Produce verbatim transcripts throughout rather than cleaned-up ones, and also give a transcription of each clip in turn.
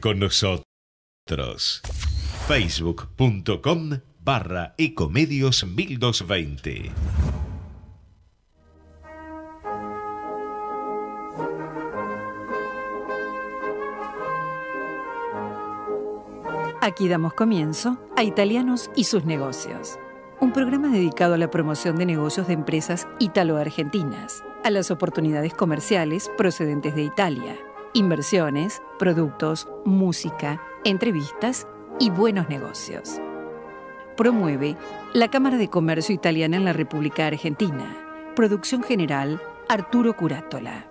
Con nosotros. Facebook.com barra Ecomedios mil doscientos veinte. Aquí damos comienzo a Italianos y sus negocios, un programa dedicado a la promoción de negocios de empresas italo-argentinas, a las oportunidades comerciales procedentes de Italia, inversiones, productos, música, entrevistas y buenos negocios. Promueve la Cámara de Comercio Italiana en la República Argentina. Producción general, Arturo Curátola.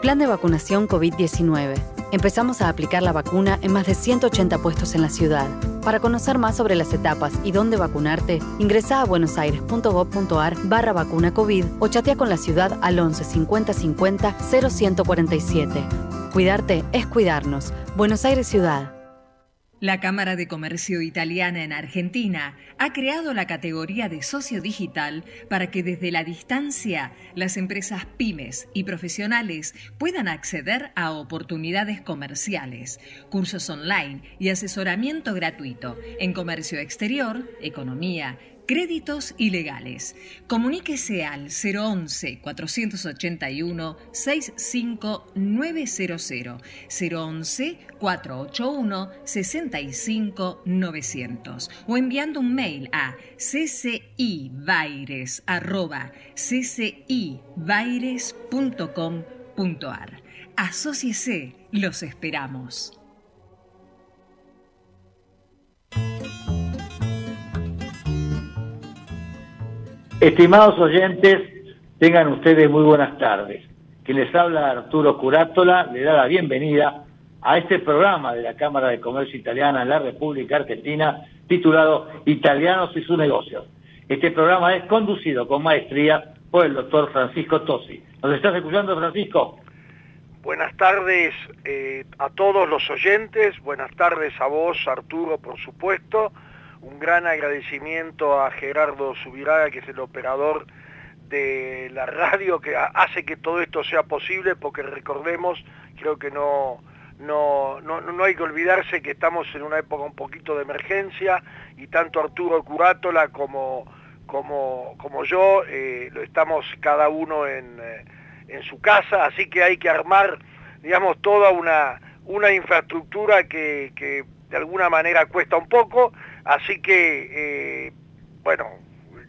Plan de vacunación COVID diecinueve. Empezamos a aplicar la vacuna en más de ciento ochenta puestos en la ciudad. Para conocer más sobre las etapas y dónde vacunarte, ingresá a buenosaires.gov.ar barra vacuna COVID o chatea con la ciudad al once cincuenta cincuenta cero ciento cuarenta y siete. Cuidarte es cuidarnos. Buenos Aires Ciudad. La Cámara de Comercio Italiana en Argentina ha creado la categoría de socio digital para que desde la distancia las empresas pymes y profesionales puedan acceder a oportunidades comerciales, cursos online y asesoramiento gratuito en comercio exterior, economía, créditos y legales. Comuníquese al cero once cuatrocientos ochenta y uno sesenta y cinco novecientos, cero once cuatrocientos ochenta y uno sesenta y cinco novecientos o enviando un mail a ccibaires arroba ccibaires punto com punto ar. Asóciese, los esperamos. Estimados oyentes, tengan ustedes muy buenas tardes. Quien les habla, Arturo Curátola, le da la bienvenida a este programa de la Cámara de Comercio Italiana en la República Argentina, titulado Italianos y sus negocios. Este programa es conducido con maestría por el doctor Francisco Tosi. ¿Nos estás escuchando, Francisco? Buenas tardes eh, a todos los oyentes, buenas tardes a vos, Arturo, por supuesto. Un gran agradecimiento a Gerardo Subiraga, que es el operador de la radio, que hace que todo esto sea posible, porque recordemos, creo que no, no, no, no hay que olvidarse que estamos en una época un poquito de emergencia, y tanto Arturo Curátola como, como, como yo, eh, lo estamos cada uno en, en su casa, así que hay que armar, digamos, toda una, una infraestructura que, que de alguna manera cuesta un poco. Así que, eh, bueno,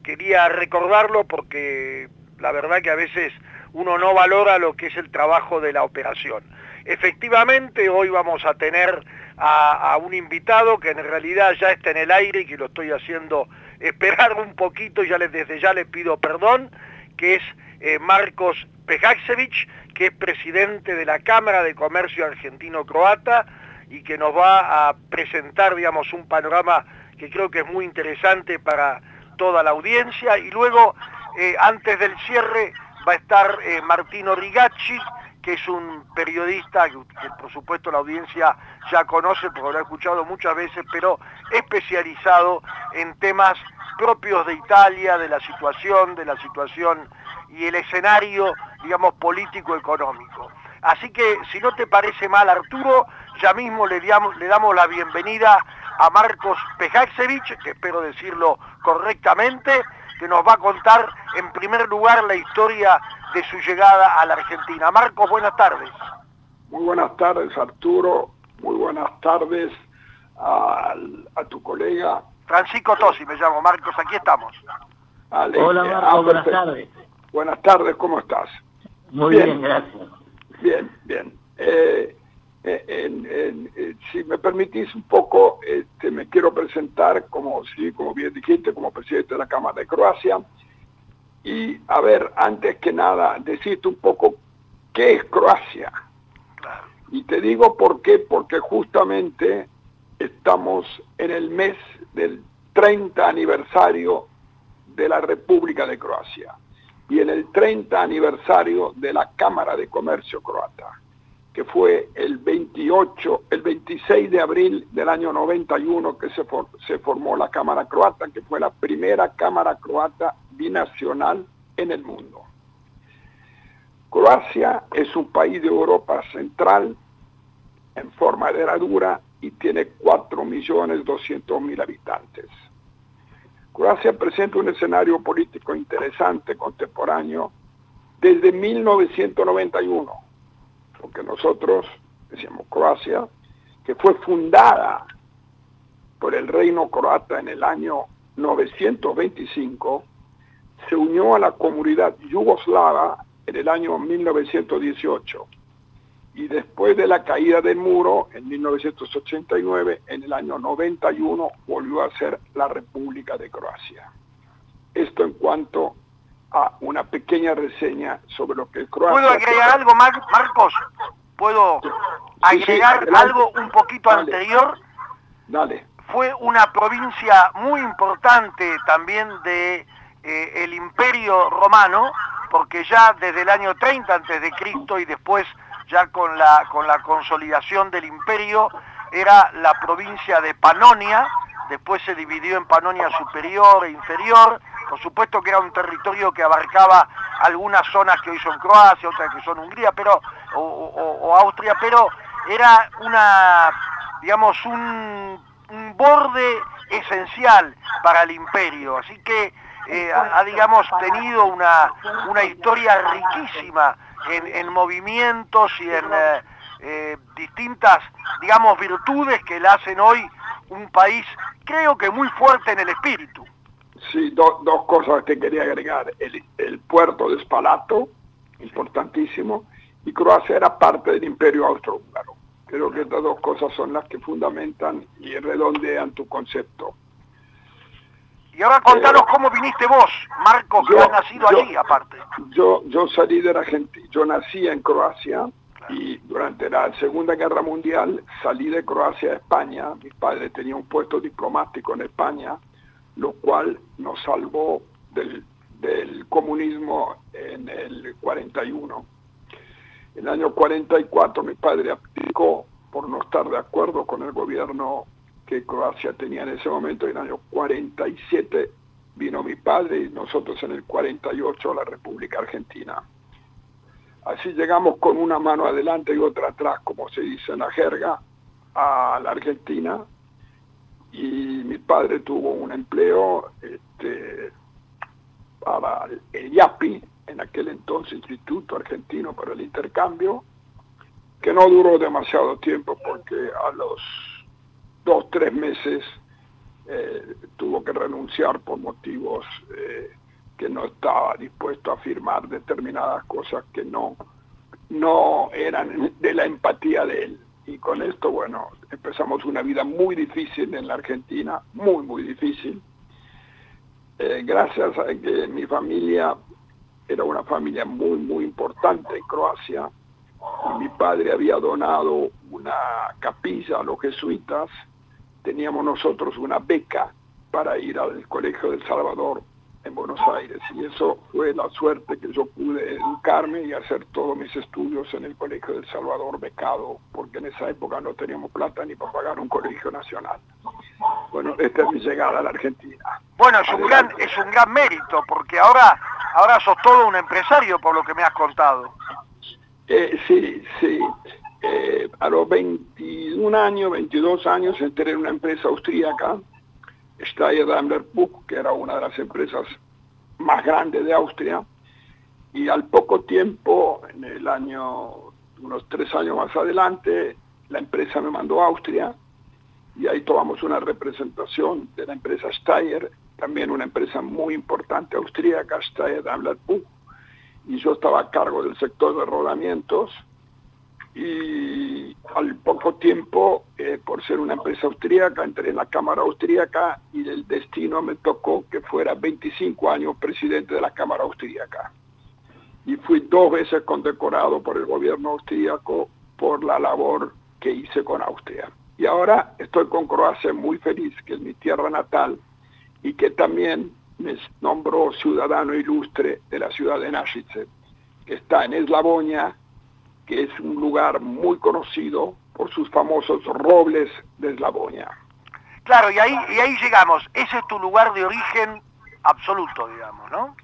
quería recordarlo porque la verdad que a veces uno no valora lo que es el trabajo de la operación. Efectivamente, hoy vamos a tener a, a un invitado que en realidad ya está en el aire y que lo estoy haciendo esperar un poquito, y ya les, desde ya les pido perdón, que es eh, Marcos Pejačević, que es presidente de la Cámara de Comercio Argentino-Croata, y que nos va a presentar, digamos, un panorama que creo que es muy interesante para toda la audiencia. Y luego, eh, antes del cierre, va a estar eh, Martino Rigacci, que es un periodista que, que por supuesto la audiencia ya conoce porque lo ha escuchado muchas veces, pero especializado en temas propios de Italia, de la situación, de la situación y el escenario, digamos, político-económico. Así que, si no te parece mal, Arturo, ya mismo le damos, le damos la bienvenida a Marcos Pejačević, que espero decirlo correctamente, que nos va a contar en primer lugar la historia de su llegada a la Argentina. Marcos, buenas tardes. Muy buenas tardes, Arturo. Muy buenas tardes a, a tu colega. Francisco Tosi, me llamo Marcos, aquí estamos. Ale, hola, Marcos, ah, buenas tardes. Buenas tardes, ¿cómo estás? Muy bien, bien, gracias. Bien, bien. Eh, En, en, en, si me permitís un poco, este, me quiero presentar, como, sí, como bien dijiste, como presidente de la Cámara de Croacia. Y, a ver, antes que nada, decirte un poco qué es Croacia. Y te digo por qué, porque justamente estamos en el mes del treinta aniversario de la República de Croacia y en el treinta aniversario de la Cámara de Comercio Croata, que fue el veintiocho, el veintiséis de abril del año noventa y uno que se, for, se formó la Cámara Croata, que fue la primera Cámara Croata binacional en el mundo. Croacia es un país de Europa Central en forma de herradura y tiene cuatro millones doscientos mil habitantes. Croacia presenta un escenario político interesante contemporáneo desde mil novecientos noventa y uno, porque nosotros decíamos Croacia, que fue fundada por el Reino Croata en el año novecientos veinticinco, se unió a la comunidad yugoslava en el año mil novecientos dieciocho y después de la caída del muro en mil novecientos ochenta y nueve, en el año noventa y uno volvió a ser la República de Croacia. Esto en cuanto a una pequeña reseña sobre lo que es Croacia. ¿Puedo agregar que... algo, Mar Marcos? ¿Puedo sí, agregar sí, algo un poquito Dale. anterior? Dale. Fue una provincia muy importante también de eh, el Imperio Romano, porque ya desde el año treinta antes de Cristo y después ya con la, con la consolidación del imperio, era la provincia de Panonia, después se dividió en Panonia superior e inferior, por supuesto que era un territorio que abarcaba algunas zonas que hoy son Croacia, otras que son Hungría, pero o, o, o Austria, pero era una, digamos, un, un borde esencial para el imperio, así que Eh, ha, ha, digamos, tenido una, una historia riquísima en, en movimientos y en eh, eh, distintas, digamos, virtudes que la hacen hoy un país, creo que muy fuerte en el espíritu. Sí, do, dos cosas que quería agregar. El, el puerto de Spalato, importantísimo, y Croacia era parte del Imperio Austrohúngaro. Creo que estas dos cosas son las que fundamentan y redondean tu concepto. Y ahora contanos eh, cómo viniste vos, Marcos, que yo, has nacido yo, allí, aparte. Yo, yo salí de la Argentina, yo nací en Croacia, claro, y durante la Segunda Guerra Mundial salí de Croacia a España. Mi padre tenía un puesto diplomático en España, lo cual nos salvó del, del comunismo en el cuarenta y uno. En el año cuarenta y cuatro mi padre abdicó por no estar de acuerdo con el gobierno que Croacia tenía en ese momento. En el año cuarenta y siete vino mi padre y nosotros en el cuarenta y ocho a la República Argentina. Así llegamos con una mano adelante y otra atrás, como se dice en la jerga, a la Argentina, y mi padre tuvo un empleo este, para el I A P I, en aquel entonces Instituto Argentino para el Intercambio, que no duró demasiado tiempo porque a los dos, tres meses eh, tuvo que renunciar por motivos eh, que no estaba dispuesto a firmar determinadas cosas que no, no eran de la empatía de él. Y con esto, bueno, empezamos una vida muy difícil en la Argentina, muy, muy difícil. Eh, gracias a que mi familia era una familia muy, muy importante en Croacia, y mi padre había donado una capilla a los jesuitas, teníamos nosotros una beca para ir al Colegio del Salvador en Buenos Aires, y eso fue la suerte que yo pude educarme y hacer todos mis estudios en el Colegio del Salvador becado, porque en esa época no teníamos plata ni para pagar un colegio nacional. Bueno, esta es mi llegada a la Argentina. Bueno, es un gran, es un gran mérito, porque ahora, ahora sos todo un empresario por lo que me has contado. Eh, sí, sí. Eh, a los veintiún años, veintidós años entré en una empresa austríaca, Steyr Daimler Puch, que era una de las empresas más grandes de Austria, y al poco tiempo, en el año, unos tres años más adelante, la empresa me mandó a Austria, y ahí tomamos una representación de la empresa Steyr, también una empresa muy importante austríaca, Steyr Daimler Puch, y yo estaba a cargo del sector de rodamientos, y al poco tiempo, eh, por ser una empresa austríaca, entré en la Cámara Austríaca y el destino me tocó que fuera veinticinco años presidente de la Cámara Austríaca. Y fui dos veces condecorado por el gobierno austríaco por la labor que hice con Austria. Y ahora estoy con Croacia muy feliz, que es mi tierra natal, y que también me nombró ciudadano ilustre de la ciudad de Našice, que está en Eslavonia, que es un lugar muy conocido por sus famosos robles de Eslavonia. Claro, y ahí, y ahí llegamos. Ese es tu lugar de origen absoluto, digamos, ¿no?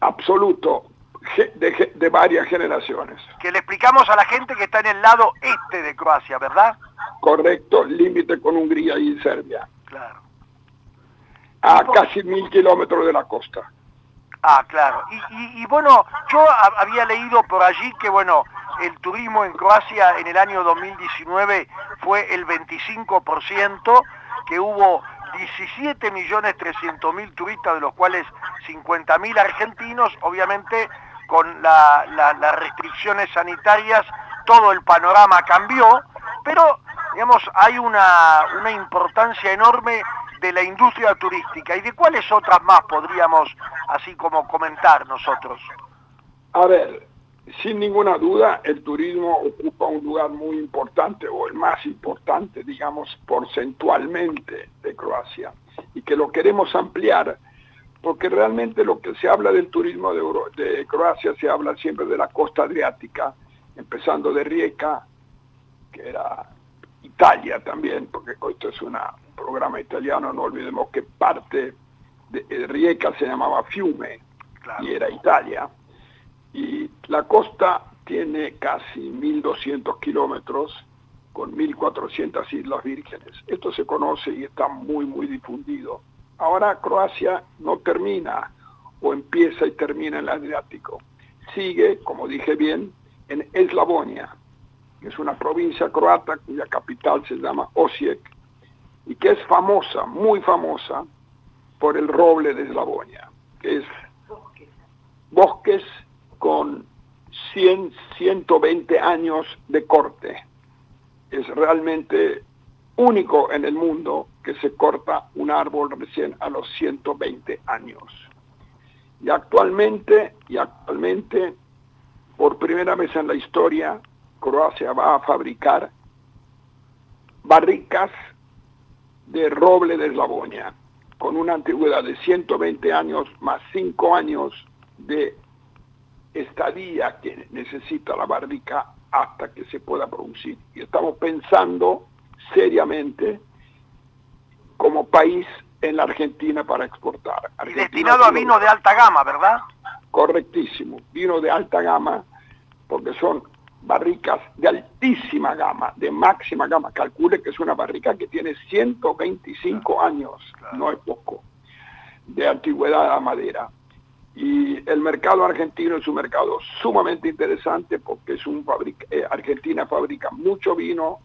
Absoluto. de, de varias generaciones. Que le explicamos a la gente que está en el lado este de Croacia, ¿verdad? Correcto, límite con Hungría y Serbia. Claro. A ¿Y casi por... mil kilómetros de la costa. Ah, claro. Y, y, y bueno, yo había leído por allí que, bueno, el turismo en Croacia en el año dos mil diecinueve fue el veinticinco por ciento, que hubo diecisiete millones trescientos mil turistas, de los cuales cincuenta mil argentinos, obviamente con la, la, las restricciones sanitarias todo el panorama cambió, pero digamos hay una, una importancia enorme de la industria turística. ¿Y de cuáles otras más podríamos así como comentar nosotros? A ver, sin ninguna duda el turismo ocupa un lugar muy importante, o el más importante, digamos, porcentualmente de Croacia, y que lo queremos ampliar, porque realmente lo que se habla del turismo de, Euro de Croacia se habla siempre de la costa adriática, empezando de Rijeka, que era Italia también, porque esto es un programa italiano, no olvidemos que parte de Rijeka se llamaba Fiume, claro, y era Italia. Y la costa tiene casi mil doscientos kilómetros con mil cuatrocientas islas vírgenes. Esto se conoce y está muy, muy difundido. Ahora Croacia no termina, o empieza y termina en el Adriático. Sigue, como dije bien, en Eslavonia, que es una provincia croata cuya capital se llama Osijek, y que es famosa, muy famosa, por el roble de Eslavonia, que es bosques con cien, ciento veinte años de corte. Es realmente único en el mundo que se corta un árbol recién a los ciento veinte años. Y actualmente, y actualmente, por primera vez en la historia, Croacia va a fabricar barricas de roble de Eslavonia, con una antigüedad de ciento veinte años más cinco años de estadía que necesita la barrica hasta que se pueda producir. Y estamos pensando seriamente como país en la Argentina para exportar. Argentina y destinado a vino de alta gama, ¿verdad? Correctísimo, vino de alta gama, porque son barricas de altísima gama, de máxima gama. Calcule que es una barrica que tiene ciento veinticinco claro, años, claro, no es poco, de antigüedad a la madera. Y el mercado argentino es un mercado sumamente interesante porque es un fabric eh, Argentina fabrica mucho vino,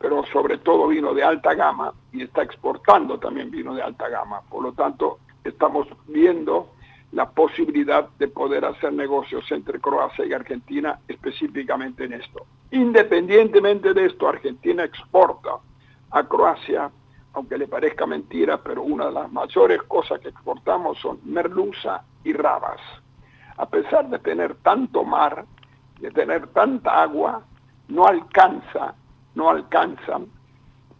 pero sobre todo vino de alta gama, y está exportando también vino de alta gama. Por lo tanto, estamos viendo la posibilidad de poder hacer negocios entre Croacia y Argentina específicamente en esto. Independientemente de esto, Argentina exporta a Croacia, aunque le parezca mentira, pero una de las mayores cosas que exportamos son merluza y rabas. A pesar de tener tanto mar, de tener tanta agua, no alcanza, no alcanzan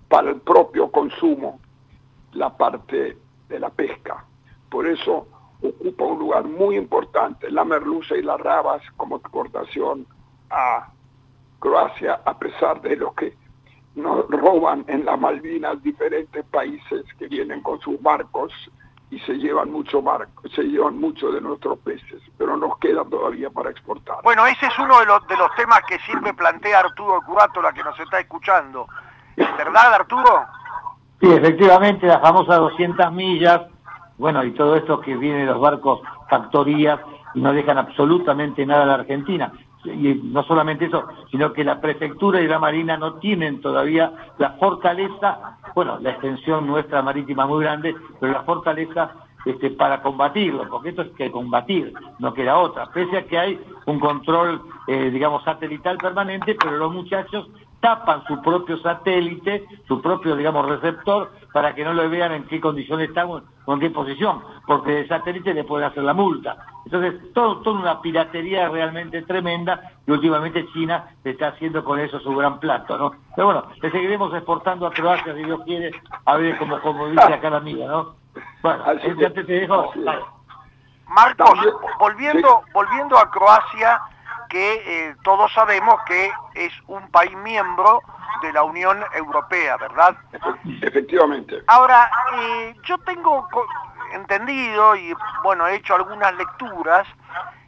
para el propio consumo la parte de la pesca. Por eso ocupa un lugar muy importante la merluza y las rabas como exportación a Croacia, a pesar de lo que nos roban en las Malvinas diferentes países que vienen con sus barcos y se llevan mucho barco, se llevan mucho de nuestros peces, pero nos queda todavía para exportar. Bueno, ese es uno de los, de los temas que siempre plantea Arturo Curátola, que nos está escuchando. ¿Verdad, Arturo? Sí, efectivamente, las famosas doscientas millas, bueno, y todo esto que viene de los barcos factorías y no dejan absolutamente nada a la Argentina. Y no solamente eso, sino que la prefectura y la marina no tienen todavía la fortaleza, bueno, la extensión nuestra marítima es muy grande, pero la fortaleza este, para combatirlo, porque esto es que combatir, no queda otra, pese a que hay un control, eh, digamos, satelital permanente, pero los muchachos tapan su propio satélite, su propio, digamos, receptor, para que no lo vean en qué condición estamos, o en qué posición, porque el satélite le puede hacer la multa. Entonces, todo, toda una piratería realmente tremenda, y últimamente China está haciendo con eso su gran plato, ¿no? Pero bueno, le seguiremos exportando a Croacia, si Dios quiere, a ver cómo, como dice acá la amiga, ¿no? Bueno, antes te dejo. Vale. Marcos, volviendo, volviendo a Croacia, que eh, todos sabemos que es un país miembro de la Unión Europea, ¿verdad? Efectivamente. Ahora, eh, yo tengo entendido y, bueno, he hecho algunas lecturas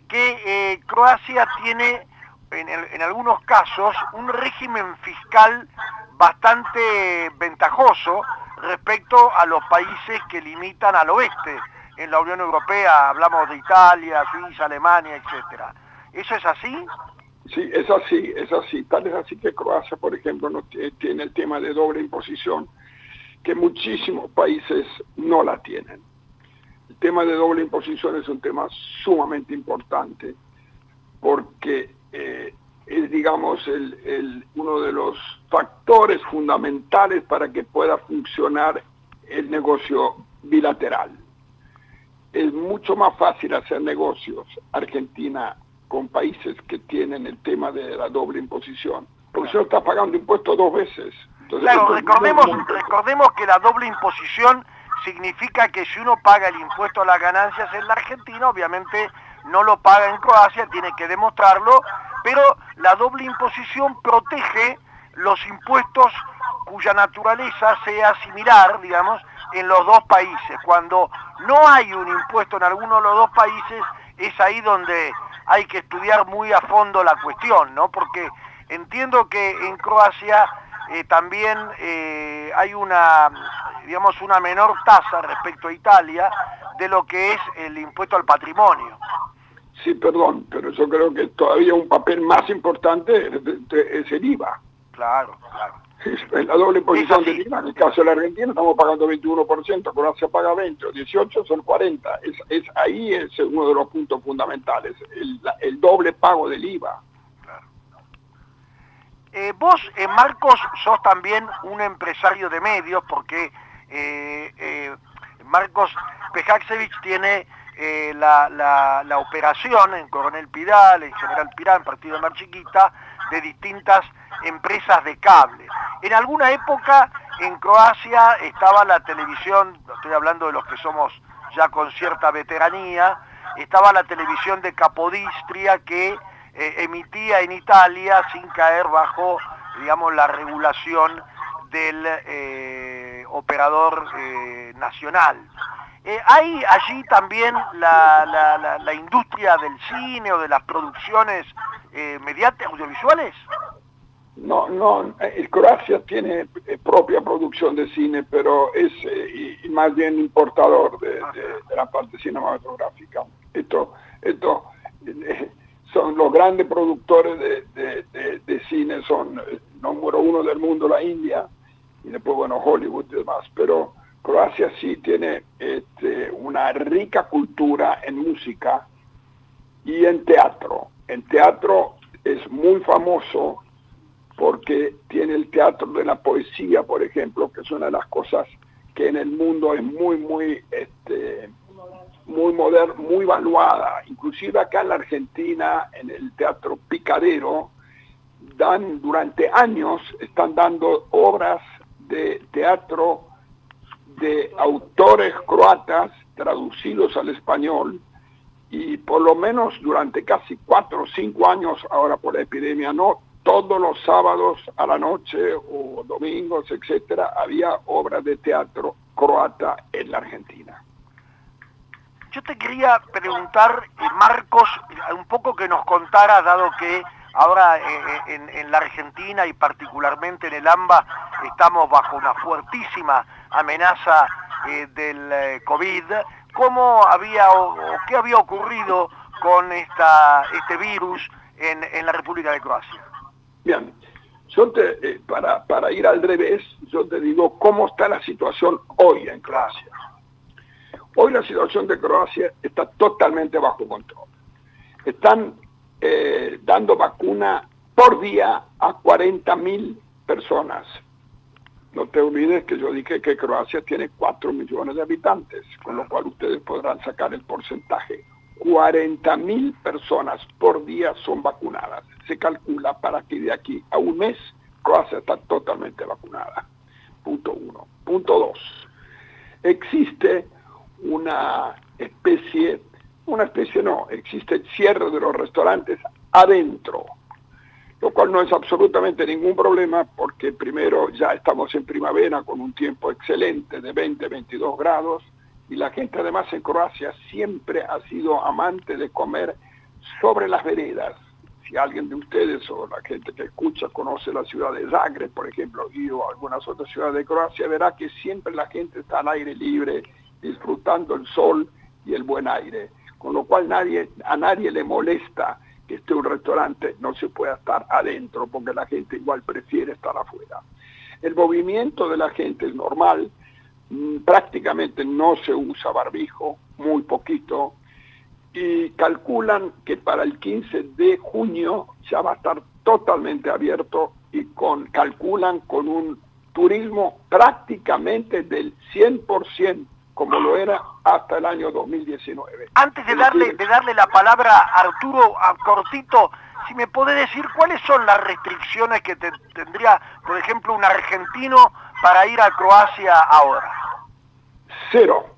que eh, Croacia tiene, en, el, en algunos casos, un régimen fiscal bastante ventajoso respecto a los países que limitan al oeste. En la Unión Europea hablamos de Italia, Suiza, Alemania, etcétera. ¿Eso es así? Sí, es así, es así. Tal es así que Croacia, por ejemplo, no tiene el tema de doble imposición, que muchísimos países no la tienen. El tema de doble imposición es un tema sumamente importante, porque eh, es, digamos, el, el, uno de los factores fundamentales para que pueda funcionar el negocio bilateral. Es mucho más fácil hacer negocios Argentina con países que tienen el tema de la doble imposición, porque claro, si no está pagando impuestos dos veces. Entonces, claro, recordemos, recordemos que la doble imposición significa que si uno paga el impuesto a las ganancias en la Argentina, obviamente no lo paga en Croacia, tiene que demostrarlo, pero la doble imposición protege los impuestos cuya naturaleza sea similar, digamos, en los dos países. Cuando no hay un impuesto en alguno de los dos países, es ahí donde hay que estudiar muy a fondo la cuestión, ¿no? Porque entiendo que en Croacia eh, también eh, hay una, digamos, una menor tasa respecto a Italia de lo que es el impuesto al patrimonio. Sí, perdón, pero yo creo que todavía un papel más importante es el I V A. Claro, claro. La doble imposición del I V A, en el caso de la Argentina estamos pagando veintiuno por ciento, Croacia paga veinte por ciento, dieciocho por ciento son cuarenta por ciento. Es, es, ahí es uno de los puntos fundamentales, el, el doble pago del I V A. Claro. Eh, vos, eh, Marcos, sos también un empresario de medios, porque eh, eh, Marcos Pejačević tiene eh, la, la, la operación en Coronel Pidal, en General Pidal, en Partido de Mar Chiquita, de distintas empresas de cable. En alguna época en Croacia estaba la televisión, estoy hablando de los que somos ya con cierta veteranía, estaba la televisión de Capodistria que eh, emitía en Italia sin caer bajo, digamos, la regulación del eh, operador eh, nacional. Eh, hay allí también la, la, la, la industria del cine o de las producciones eh, mediáticas audiovisuales. No, no, Croacia tiene propia producción de cine, pero es eh, y más bien importador de, de, de la parte cinematográfica. Esto, esto eh, son los grandes productores de, de, de, de cine, son el número uno del mundo, la India, y después, bueno, Hollywood y demás, pero Croacia sí tiene este, una rica cultura en música y en teatro. El teatro es muy famoso, porque tiene el teatro de la poesía, por ejemplo, que es una de las cosas que en el mundo es muy, muy, este, muy moderna, muy valuada. Inclusive acá en la Argentina, en el Teatro Picadero, dan, durante años están dando obras de teatro de autores croatas traducidos al español, y por lo menos durante casi cuatro o cinco años, ahora por la epidemia no, todos los sábados a la noche o domingos, etcétera, había obras de teatro croata en la Argentina. Yo te quería preguntar, Marcos, un poco que nos contara, dado que ahora eh, en, en la Argentina y particularmente en el AMBA estamos bajo una fuertísima amenaza eh, del eh, COVID, ¿cómo había o, o qué había ocurrido con esta, este virus en, en la República de Croacia? Bien, yo te, eh, para, para ir al revés, yo te digo cómo está la situación hoy en Croacia. Hoy la situación de Croacia está totalmente bajo control. Están eh, dando vacuna por día a cuarenta mil personas. No te olvides que yo dije que Croacia tiene cuatro millones de habitantes, con lo cual ustedes podrán sacar el porcentaje. cuarenta mil personas por día son vacunadas. Se calcula para que de aquí a un mes Croacia está totalmente vacunada. Punto uno. Punto dos. Existe una especie, una especie no, existe el cierre de los restaurantes adentro, lo cual no es absolutamente ningún problema porque primero ya estamos en primavera con un tiempo excelente de veinte, veintidós grados. Y la gente además en Croacia siempre ha sido amante de comer sobre las veredas. Si alguien de ustedes o la gente que escucha conoce la ciudad de Zagreb, por ejemplo, y o algunas otras ciudades de Croacia, verá que siempre la gente está al aire libre, disfrutando el sol y el buen aire, con lo cual nadie, a nadie le molesta que esté un restaurante, no se pueda estar adentro, porque la gente igual prefiere estar afuera. El movimiento de la gente es normal, prácticamente no se usa barbijo, muy poquito, y calculan que para el quince de junio ya va a estar totalmente abierto y con calculan con un turismo prácticamente del cien por ciento, como lo era hasta el año dos mil diecinueve. Antes de darle, de darle la palabra a Arturo, a cortito, si me puede decir cuáles son las restricciones que te, tendría, por ejemplo, un argentino para ir a Croacia ahora. Cero.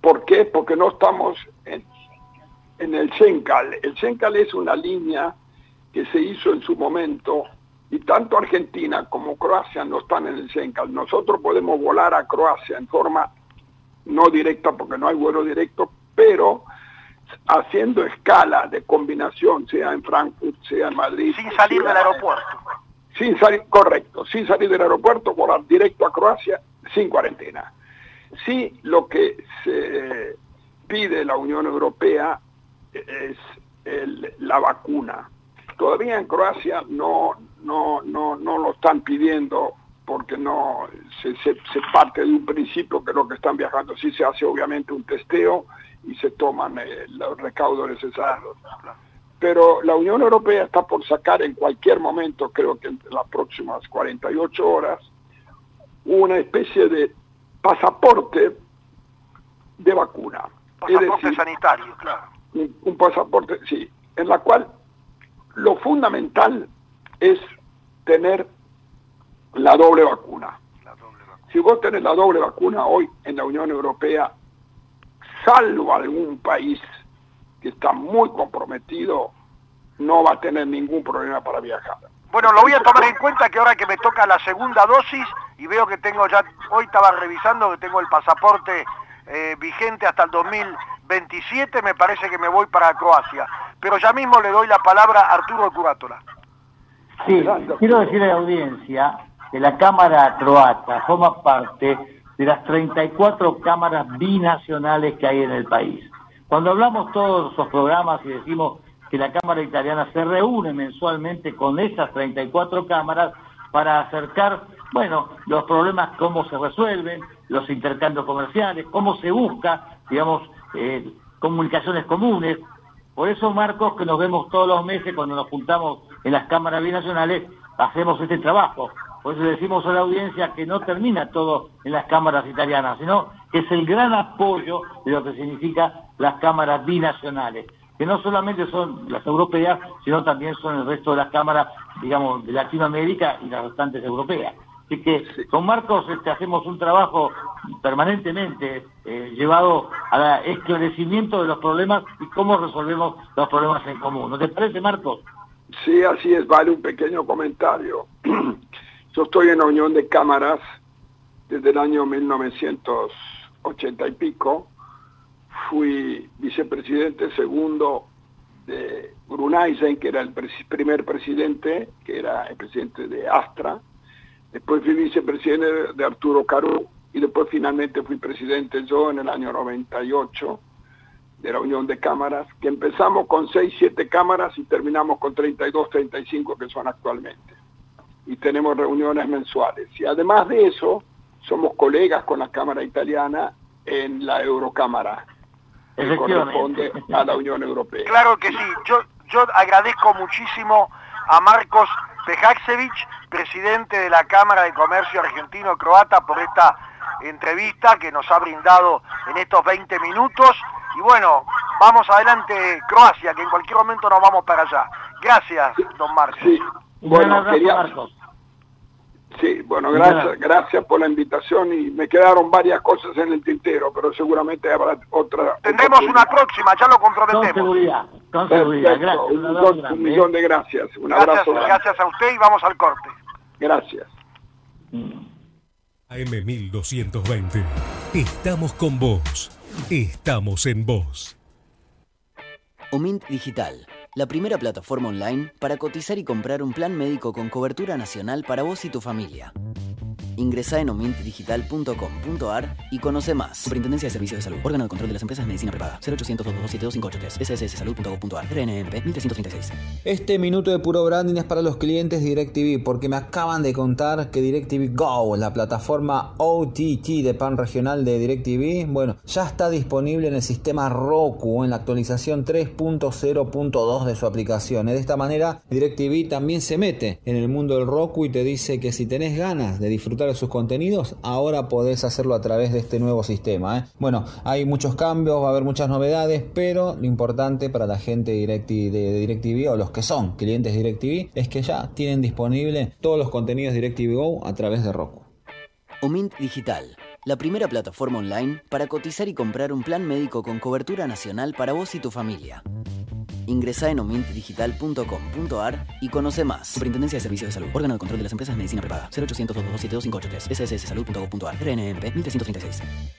¿Por qué? Porque no estamos en, en el Schengen. El Schengen es una línea que se hizo en su momento y tanto Argentina como Croacia no están en el Schengen. Nosotros podemos volar a Croacia en forma no directa porque no hay vuelo directo, pero haciendo escala de combinación, sea en Frankfurt, sea en Madrid. Sin salir del aeropuerto. Sin salir, correcto, sin salir del aeropuerto, volar directo a Croacia sin cuarentena. Sí, lo que se pide la Unión Europea es el, la vacuna. Todavía en Croacia no, no, no, no lo están pidiendo porque no se, se, se parte de un principio que los que están viajando sí se hace obviamente un testeo y se toman eh, los recaudos necesarios. Pero la Unión Europea está por sacar en cualquier momento, creo que en las próximas cuarenta y ocho horas, una especie de pasaporte de vacuna. Pasaporte, es decir, sanitario, claro. Un, un pasaporte, sí, en la cual lo fundamental es tener la doble vacuna. La doble vacuna. Si vos tenés la doble vacuna hoy en la Unión Europea, salvo algún país que está muy comprometido, no va a tener ningún problema para viajar. Bueno, lo voy a tomar en cuenta que ahora que me toca la segunda dosis y veo que tengo ya, hoy estaba revisando que tengo el pasaporte eh, vigente hasta el dos mil veintisiete, me parece que me voy para Croacia. Pero ya mismo le doy la palabra a Arturo Curátola. Sí, quiero decirle a la audiencia que la Cámara Croata forma parte de las treinta y cuatro cámaras binacionales que hay en el país. Cuando hablamos todos esos programas y decimos que la Cámara Italiana se reúne mensualmente con esas treinta y cuatro cámaras para acercar, bueno, los problemas, cómo se resuelven, los intercambios comerciales, cómo se busca, digamos, eh, comunicaciones comunes. Por eso, Marcos, que nos vemos todos los meses cuando nos juntamos en las cámaras binacionales, hacemos este trabajo. Por eso decimos a la audiencia que no termina todo en las cámaras italianas, sino que es el gran apoyo de lo que significa las cámaras binacionales, que no solamente son las europeas, sino también son el resto de las cámaras, digamos, de Latinoamérica y las restantes europeas. Así que con Marcos este, hacemos un trabajo permanentemente eh, llevado al esclarecimiento de los problemas y cómo resolvemos los problemas en común. ¿No te parece, Marcos? Sí, así es. Vale, un pequeño comentario. Yo estoy en la Unión de Cámaras desde el año mil novecientos ochenta y pico. Fui vicepresidente segundo de Grunaisen, que era el pre primer presidente, que era el presidente de Astra. Después fui vicepresidente de Arturo Caru y después finalmente fui presidente yo en el año noventa y ocho de la Unión de Cámaras, que empezamos con seis, siete cámaras y terminamos con treinta y dos, treinta y cinco que son actualmente. Y tenemos reuniones mensuales. Y además de eso, somos colegas con la Cámara Italiana en la Eurocámara, que corresponde a la Unión Europea. Claro que sí. Yo, yo agradezco muchísimo a Marcos Pejačević, presidente de la Cámara de Comercio Argentino-Croata, por esta entrevista que nos ha brindado en estos veinte minutos. Y bueno, vamos adelante, Croacia, que en cualquier momento nos vamos para allá. Gracias, don Marcos. Sí. Bueno, abrazo, quería... Marcos. Sí, bueno, gracias, gracias por la invitación y me quedaron varias cosas en el tintero, pero seguramente habrá otra. Tendremos una próxima, ya lo comprometemos. Con seguridad, con seguridad. Gracias. Un, un, un grande, millón eh. de gracias. Un gracias, abrazo. Gracias a usted y vamos al corte. Gracias. A M mil doscientos veinte. Estamos con vos. Estamos en vos. Omint Digital, la primera plataforma online para cotizar y comprar un plan médico con cobertura nacional para vos y tu familia. Ingresá en omint digital punto com punto ar y conoce más. Superintendencia de Servicios de Salud, órgano de control de las empresas de medicina prepaga, cero ochocientos, dos dos siete, dos cinco ocho tres, ese ese salud punto gov punto ar, erre ene eme pe mil trescientos treinta y seis. Este minuto de puro branding es para los clientes de DirecTV, porque me acaban de contar que DirecTV Go, la plataforma O T T de pan regional de DirecTV, bueno, ya está disponible en el sistema Roku en la actualización tres punto cero punto dos de su aplicación. De esta manera, DirecTV también se mete en el mundo del Roku y te dice que si tenés ganas de disfrutar de sus contenidos, ahora podés hacerlo a través de este nuevo sistema, ¿eh? Bueno, hay muchos cambios, va a haber muchas novedades, pero lo importante para la gente de DirecTV, o los que son clientes de DirecTV, es que ya tienen disponible todos los contenidos de DirecTV Go a través de Roku. Omint Digital, la primera plataforma online para cotizar y comprar un plan médico con cobertura nacional para vos y tu familia. Ingresá en omint digital punto com punto ar y conoce más. Superintendencia de Servicios de Salud, órgano de control de las empresas de medicina prepaga, cero ochocientos, dos dos siete, dos cinco ocho tres, ese ese salud punto gov punto ar, erre ene eme pe mil trescientos treinta y seis.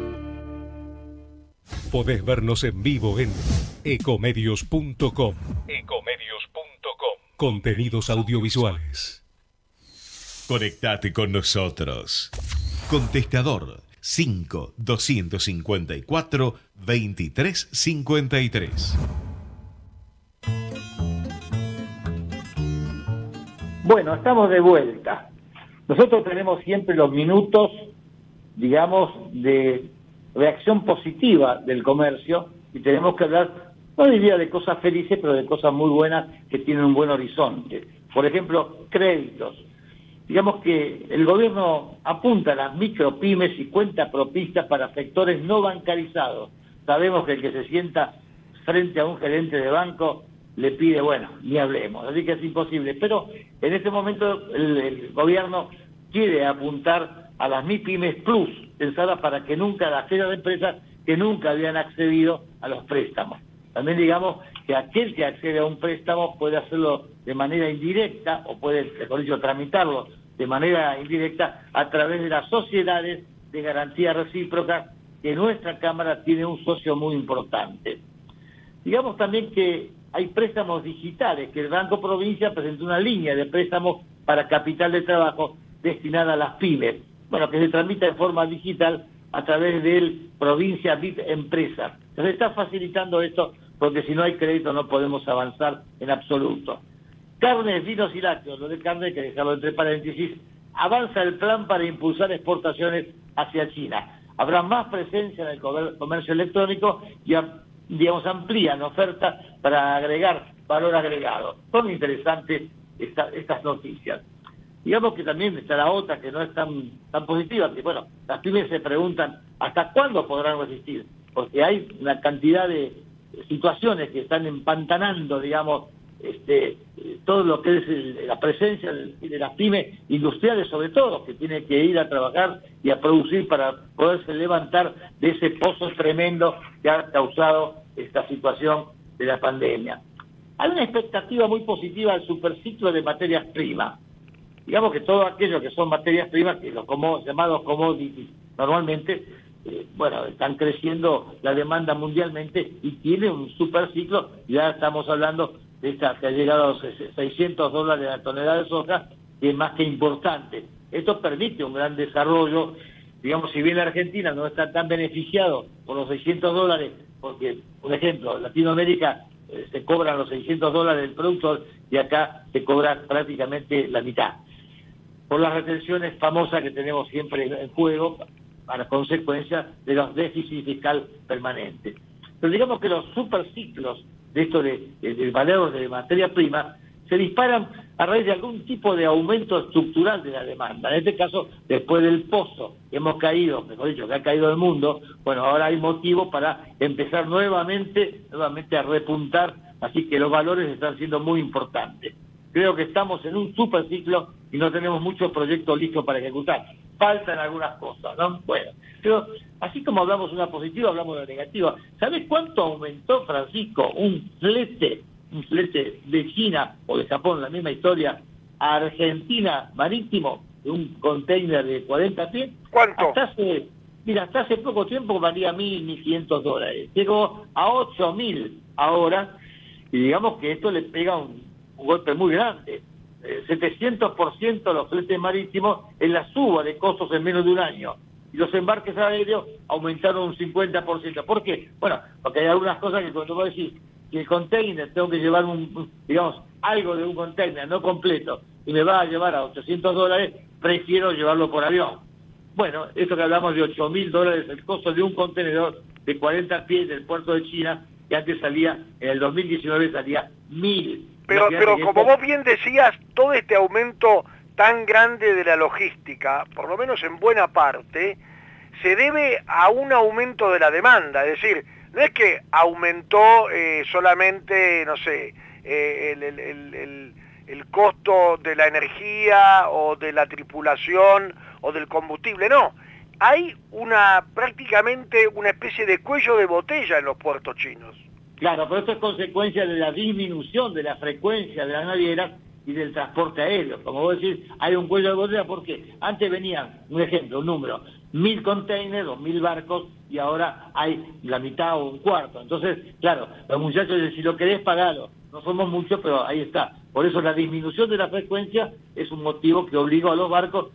Podés vernos en vivo en ecomedios punto com. ecomedios punto com. Contenidos audiovisuales. Conectate con nosotros. Contestador cinco, dos cinco cuatro, dos tres cinco tres. Bueno, estamos de vuelta. Nosotros tenemos siempre los minutos, digamos, de reacción positiva del comercio, y tenemos que hablar, no diría de cosas felices, pero de cosas muy buenas que tienen un buen horizonte. Por ejemplo, créditos. Digamos que el gobierno apunta a las micropymes y cuenta propistas para sectores no bancarizados. Sabemos que el que se sienta frente a un gerente de banco le pide, bueno, ni hablemos, así que es imposible. Pero en este momento el, el gobierno quiere apuntar a las MIPYMES Plus, pensadas para que nunca, las filas de empresas que nunca habían accedido a los préstamos. También digamos que aquel que accede a un préstamo puede hacerlo de manera indirecta, o puede, mejor dicho, tramitarlo de manera indirecta a través de las sociedades de garantía recíproca, que nuestra Cámara tiene un socio muy importante. Digamos también que hay préstamos digitales, que el Banco Provincia presentó una línea de préstamos para capital de trabajo destinada a las pymes, bueno, que se tramita en forma digital a través del Provincia B I P Empresa. Se está facilitando esto porque si no hay crédito no podemos avanzar en absoluto. Carnes, vinos y lácteos, lo de carne hay que dejarlo entre paréntesis, avanza el plan para impulsar exportaciones hacia China. Habrá más presencia en el comercio electrónico y, digamos, amplían ofertas para agregar valor agregado. Son interesantes esta, estas noticias. Digamos que también está la otra, que no es tan tan positiva, que bueno, las pymes se preguntan hasta cuándo podrán resistir, porque hay una cantidad de situaciones que están empantanando, digamos, este todo lo que es el, la presencia de, de las pymes industriales, sobre todo, que tienen que ir a trabajar y a producir para poderse levantar de ese pozo tremendo que ha causado esta situación de la pandemia. Hay una expectativa muy positiva del superciclo de materias primas. Digamos que todo aquello que son materias primas, que los como, llamados commodities, normalmente, eh, bueno, están creciendo la demanda mundialmente y tiene un superciclo. Ya estamos hablando de esta que ha llegado a los seiscientos dólares la tonelada de soja, que es más que importante. Esto permite un gran desarrollo. Digamos, si bien la Argentina no está tan beneficiado por los seiscientos dólares, porque, por ejemplo, Latinoamérica eh, se cobran los seiscientos dólares del productor y acá se cobra prácticamente la mitad, por las retenciones famosas que tenemos siempre en juego para consecuencia de los déficits fiscal permanentes. Pero digamos que los superciclos de esto de, de, de valor de materia prima se disparan a raíz de algún tipo de aumento estructural de la demanda. En este caso, después del pozo que hemos caído, mejor dicho, que ha caído el mundo, bueno, ahora hay motivo para empezar nuevamente, nuevamente a repuntar, así que los valores están siendo muy importantes. Creo que estamos en un superciclo y no tenemos muchos proyectos listos para ejecutar. Faltan algunas cosas, ¿no? Bueno, pero así como hablamos de una positiva, hablamos de una negativa. ¿Sabés cuánto aumentó, Francisco, un flete, un flete de China o de Japón, la misma historia, a Argentina marítimo, de un container de cuarenta pies? ¿Cuánto? Hasta hace, mira, hasta hace poco tiempo valía mil, mil quinientos dólares. Llegó a ocho mil ahora, y digamos que esto le pega un, un golpe muy grande. setecientos por ciento de los fletes marítimos en la suba de costos en menos de un año. Y los embarques aéreos aumentaron un cincuenta por ciento. ¿Por qué? Bueno, porque hay algunas cosas que cuando vos decís que el container, tengo que llevar un, digamos, algo de un container, no completo, y me va a llevar a ochocientos dólares, prefiero llevarlo por avión. Bueno, esto que hablamos de ocho mil dólares, el costo de un contenedor de cuarenta pies del puerto de China, que antes salía, en el dos mil diecinueve salía mil. Pero, pero como vos bien decías, todo este aumento tan grande de la logística, por lo menos en buena parte, se debe a un aumento de la demanda. Es decir, no es que aumentó eh, solamente, no sé, eh, el, el, el, el, el costo de la energía o de la tripulación o del combustible, no. Hay una prácticamente una especie de cuello de botella en los puertos chinos. Claro, pero esto es consecuencia de la disminución de la frecuencia de las navieras y del transporte aéreo. Como vos decís, hay un cuello de botella porque antes venían, un ejemplo, un número, mil containers o mil barcos y ahora hay la mitad o un cuarto. Entonces, claro, los muchachos dicen, si lo querés, pagalo. No somos muchos, pero ahí está. Por eso la disminución de la frecuencia es un motivo que obligó a los barcos,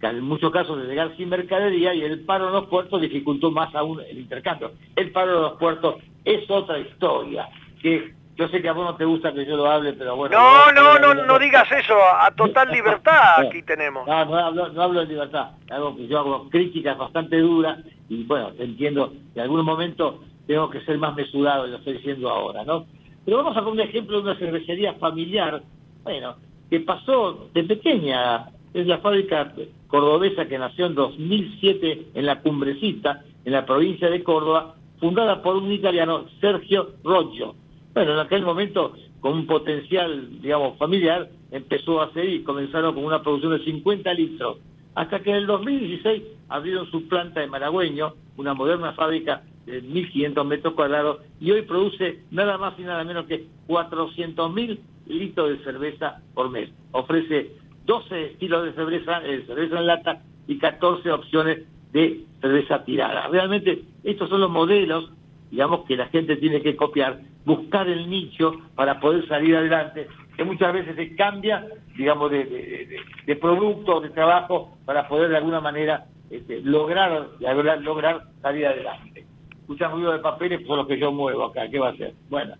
que en muchos casos, de llegar sin mercadería, y el paro en los puertos dificultó más aún el intercambio. El paro en los puertos es otra historia, que yo sé que a vos no te gusta que yo lo hable, pero bueno... No, no, no, no, no digas eso, a total libertad aquí tenemos. No, no hablo, no hablo de libertad, algo que yo hago críticas bastante duras, y bueno, entiendo que en algún momento tengo que ser más mesurado, y lo estoy diciendo ahora, ¿no? Pero vamos a poner un ejemplo de una cervecería familiar, bueno, que pasó de pequeña, es la fábrica cordobesa que nació en dos mil siete en La Cumbrecita, en la provincia de Córdoba, fundada por un italiano, Sergio Roggio. Bueno, en aquel momento, con un potencial, digamos, familiar, empezó a hacer y comenzaron con una producción de cincuenta litros. Hasta que en el dos mil dieciséis abrieron su planta de Maragüeño, una moderna fábrica de mil quinientos metros cuadrados, y hoy produce nada más y nada menos que cuatrocientos mil litros de cerveza por mes. Ofrece doce estilos de cerveza, eh, cerveza en lata, y catorce opciones de cerveza tirada. Realmente, estos son los modelos, digamos, que la gente tiene que copiar, buscar el nicho para poder salir adelante, que muchas veces se cambia, digamos, de, de, de, de producto, de trabajo, para poder de alguna manera este, lograr, lograr lograr salir adelante. Escuchan ruido de papeles, por lo que yo muevo acá, ¿qué va a hacer? Bueno,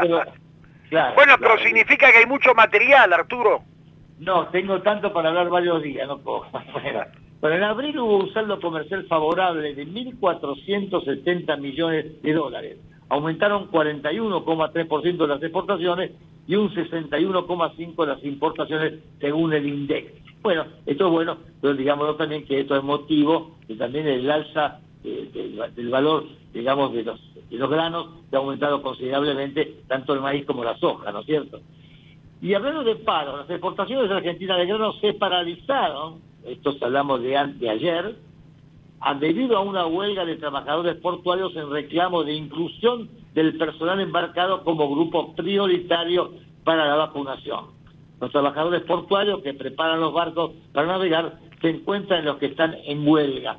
pero, claro, bueno, pero claro, significa que hay mucho material, Arturo. No, tengo tanto para hablar varios días, no puedo. Bueno, pero en abril hubo un saldo comercial favorable de mil cuatrocientos setenta millones de dólares. Aumentaron cuarenta y uno coma tres por ciento las exportaciones y un sesenta y uno coma cinco por ciento las importaciones según el INDEC. Bueno, esto es bueno, pero digámoslo también que esto es motivo que también el alza eh, del, del valor, digamos, de los, de los granos que ha aumentado considerablemente, tanto el maíz como la soja, ¿no es cierto? Y hablando de paro, las exportaciones argentinas de grano se paralizaron, esto hablamos de, de ayer, debido a una huelga de trabajadores portuarios en reclamo de inclusión del personal embarcado como grupo prioritario para la vacunación. Los trabajadores portuarios que preparan los barcos para navegar se encuentran en los que están en huelga.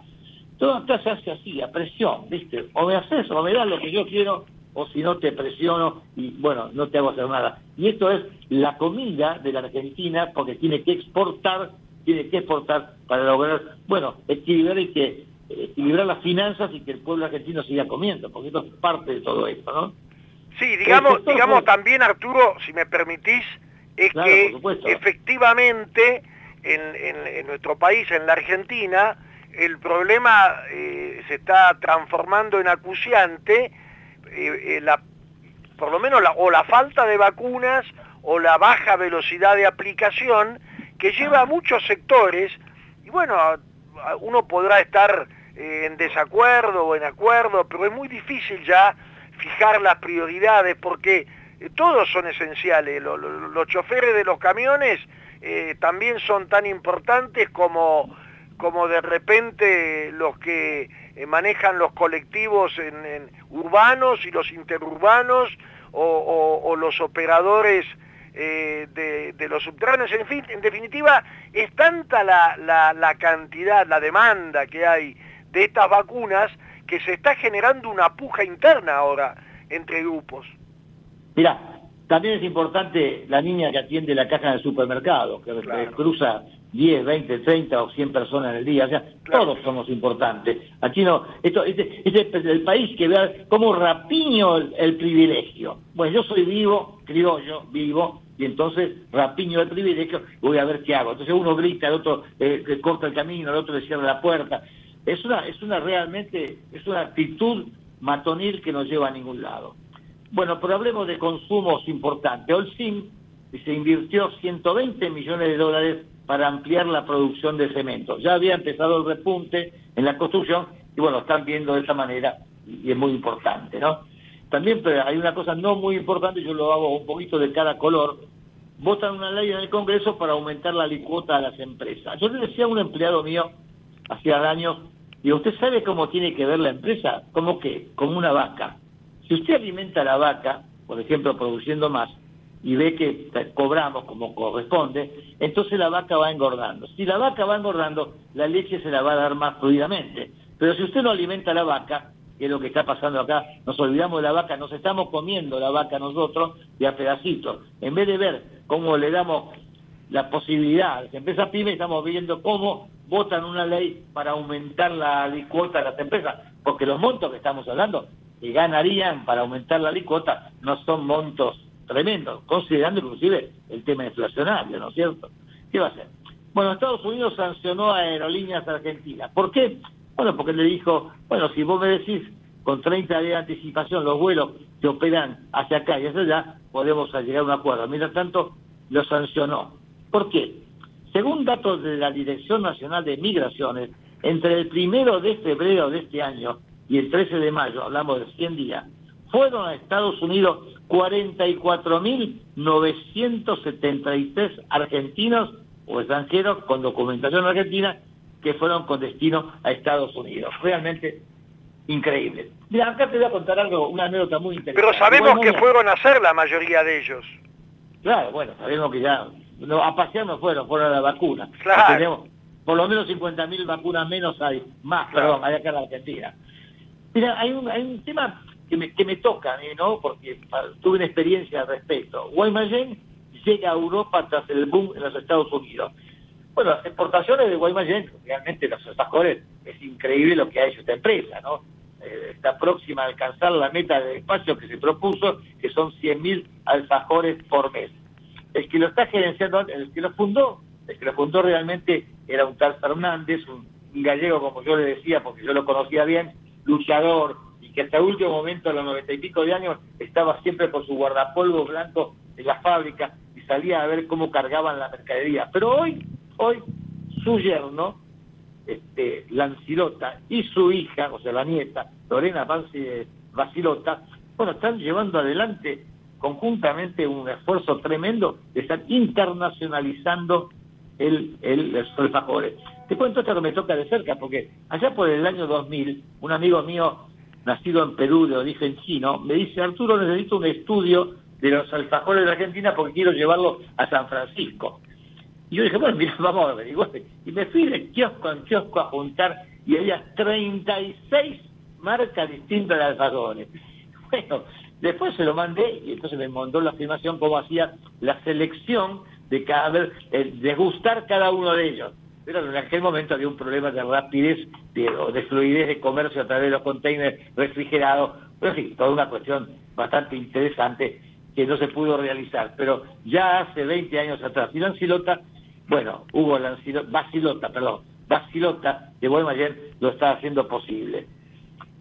Todo acá se hace así, a presión, ¿viste? O me haces o me das lo que yo quiero, o si no te presiono y, bueno, no te hago hacer nada. Y esto es la comida de la Argentina, porque tiene que exportar, tiene que exportar para lograr, bueno, equilibrar y que equilibrar las finanzas y que el pueblo argentino siga comiendo, porque esto es parte de todo esto, ¿no? Sí, digamos, esto, digamos pues, también, Arturo, si me permitís, es claro, que efectivamente en, en, en nuestro país, en la Argentina, el problema eh, se está transformando en acuciante. Eh, eh, la, por lo menos la, o la falta de vacunas o la baja velocidad de aplicación que lleva a muchos sectores, y bueno, uno podrá estar eh, en desacuerdo o en acuerdo, pero es muy difícil ya fijar las prioridades porque todos son esenciales, los, los, los choferes de los camiones eh, también son tan importantes como, como de repente los que eh, manejan los colectivos en, en urbanos y los interurbanos, o, o, o los operadores eh, de, de los subterráneos. En fin, en definitiva, es tanta la, la, la cantidad, la demanda que hay de estas vacunas, que se está generando una puja interna ahora entre grupos. Mirá, también es importante la niña que atiende la caja en el supermercado, que claro. cruza diez, veinte, treinta o cien personas en el día. O sea, claro. todos somos importantes. Aquí no, esto, este, este es el país que vea cómo rapiño el, el privilegio. Bueno, yo soy vivo, criollo, vivo, y entonces rapiño el privilegio, voy a ver qué hago. Entonces uno grita, el otro eh, corta el camino, el otro le cierra la puerta. Es una, es una realmente, es una actitud matonil que no lleva a ningún lado. Bueno, pero hablemos de consumos importantes. Holcim se invirtió ciento veinte millones de dólares para ampliar la producción de cemento. Ya había empezado el repunte en la construcción y bueno, están viendo de esa manera y es muy importante, ¿no? También pero hay una cosa no muy importante, yo lo hago un poquito de cada color. Votan una ley en el Congreso para aumentar la alícuota a las empresas. Yo le decía a un empleado mío hacía años, y usted sabe cómo tiene que ver la empresa, como que, como una vaca. Si usted alimenta a la vaca, por ejemplo, produciendo más, y ve que cobramos como corresponde, entonces la vaca va engordando. Si la vaca va engordando, la leche se la va a dar más fluidamente. Pero si usted no alimenta a la vaca, que es lo que está pasando acá, nos olvidamos de la vaca, nos estamos comiendo la vaca nosotros de a pedacitos. En vez de ver cómo le damos la posibilidad a las empresas pymes, estamos viendo cómo votan una ley para aumentar la alícuota de las empresas, porque los montos que estamos hablando que ganarían para aumentar la alícuota no son montos tremendos, considerando inclusive el tema inflacionario, ¿no es cierto? ¿Qué va a hacer? Bueno, Estados Unidos sancionó a Aerolíneas Argentinas. ¿Por qué? Bueno, porque le dijo, bueno, si vos me decís con treinta días de anticipación los vuelos que operan hacia acá y hacia allá, podemos llegar a un acuerdo. Mientras tanto, lo sancionó. ¿Por qué? Según datos de la Dirección Nacional de Migraciones, entre el primero de febrero de este año y el trece de mayo, hablamos de cien días, fueron a Estados Unidos cuarenta y cuatro mil novecientos setenta y tres argentinos o extranjeros con documentación argentina que fueron con destino a Estados Unidos. Realmente increíble. Mira, acá te voy a contar algo, una anécdota muy interesante. Pero sabemos que fueron a hacer la mayoría de ellos. Claro, bueno, sabemos que ya... No, a pasear no fueron, fueron a la vacuna. Claro. Tenemos por lo menos cincuenta mil vacunas menos hay, más, claro. perdón, hay acá en la Argentina. Mira, hay un, hay un tema que me, que me toca, ¿no? Porque tuve una experiencia al respecto. Guaymallén llega a Europa tras el boom en los Estados Unidos. Bueno, las exportaciones de Guaymallén, realmente los alfajores, es increíble lo que ha hecho esta empresa, ¿no? Eh, está próxima a alcanzar la meta de espacio que se propuso, que son cien mil alfajores por mes. El que lo está gerenciando, el que lo fundó, el que lo fundó realmente era un tal Fernández, un gallego, como yo le decía, porque yo lo conocía bien, luchador, y que hasta el último momento, a los noventa y pico de años, estaba siempre con su guardapolvo blanco en la fábrica y salía a ver cómo cargaban la mercadería. Pero hoy, hoy, su yerno, este, Lancilota, y su hija, o sea, la nieta, Lorena Basilota, bueno, están llevando adelante conjuntamente un esfuerzo tremendo de estar internacionalizando el el alfajores. Te cuento esto que me toca de cerca, porque allá por el año dos mil, un amigo mío, nacido en Perú, de origen chino, me dice, Arturo, necesito un estudio de los alfajores de la Argentina porque quiero llevarlo a San Francisco. Y yo dije, bueno, mira, vamos a averiguar. Y me fui de kiosco en kiosco a juntar, y había treinta y seis marcas distintas de alfajores. Bueno, después se lo mandé y entonces me mandó la afirmación cómo hacía la selección de cada vez, de gustar cada uno de ellos. Pero en aquel momento había un problema de rapidez, de, de fluidez de comercio a través de los containers refrigerados. Pero en fin, toda una cuestión bastante interesante que no se pudo realizar. Pero ya hace veinte años atrás, y Lancilota, bueno, hubo Lancilota, Basilota, perdón, Basilota de Guaymallén lo está haciendo posible.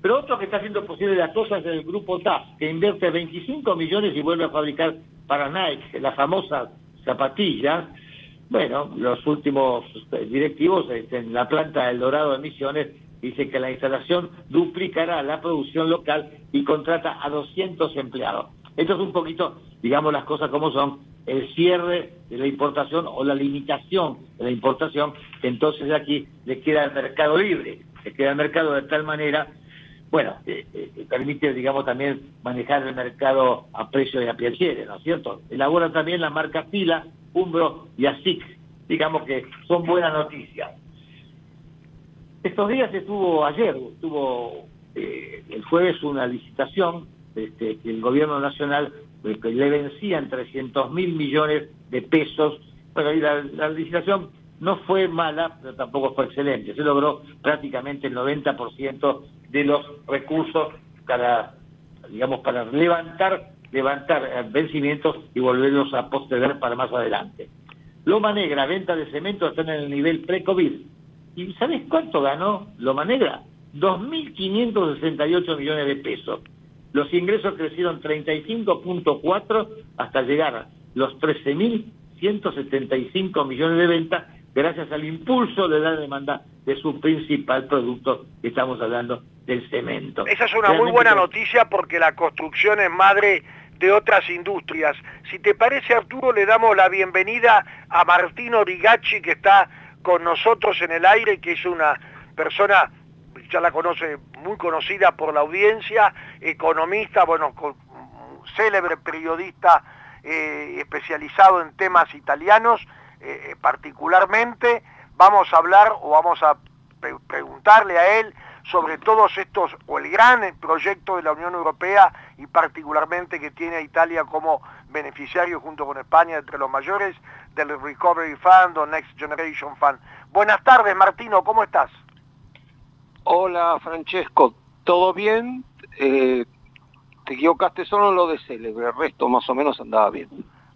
Pero otro que está haciendo posible las cosas es el grupo T A F, que invierte veinticinco millones y vuelve a fabricar para Nike las famosas zapatillas. Bueno, los últimos directivos en la planta del Dorado de Misiones dicen que la instalación duplicará la producción local y contrata a doscientos empleados. Esto es un poquito, digamos las cosas como son, el cierre de la importación o la limitación de la importación, entonces aquí le queda el mercado libre, le queda el mercado de tal manera, bueno, eh, eh, permite, digamos, también manejar el mercado a precio de la piel, ¿no es cierto? Elaboran también las marcas Fila, Umbro y Asic, digamos que son buenas noticias. Estos días estuvo, ayer, estuvo eh, el jueves una licitación este, que el gobierno nacional que le vencían trescientos mil millones de pesos. Bueno, y la, la licitación no fue mala, pero tampoco fue excelente. Se logró prácticamente el noventa por ciento de los recursos para, digamos, para levantar, levantar vencimientos y volverlos a postergar para más adelante. Loma Negra, venta de cemento, están en el nivel pre-COVID. ¿Y sabés cuánto ganó Loma Negra? dos mil quinientos sesenta y ocho millones de pesos. Los ingresos crecieron treinta y cinco punto cuatro hasta llegar a los trece mil ciento setenta y cinco millones de ventas gracias al impulso de la demanda de su principal producto, que estamos hablando del cemento. Esa es una realmente muy buena noticia porque la construcción es madre de otras industrias. Si te parece, Arturo, le damos la bienvenida a Martino Rigacci, que está con nosotros en el aire, que es una persona, ya la conoce, muy conocida por la audiencia, economista, bueno, con, célebre periodista eh, especializado en temas italianos, eh, particularmente. Vamos a hablar o vamos a pre preguntarle a él sobre todos estos, o el gran proyecto de la Unión Europea y particularmente que tiene a Italia como beneficiario junto con España entre los mayores del Recovery Fund o Next Generation Fund. Buenas tardes, Martino, ¿cómo estás? Hola, Francesco, ¿todo bien? Eh, te equivocaste solo en lo de célebre, el resto más o menos andaba bien.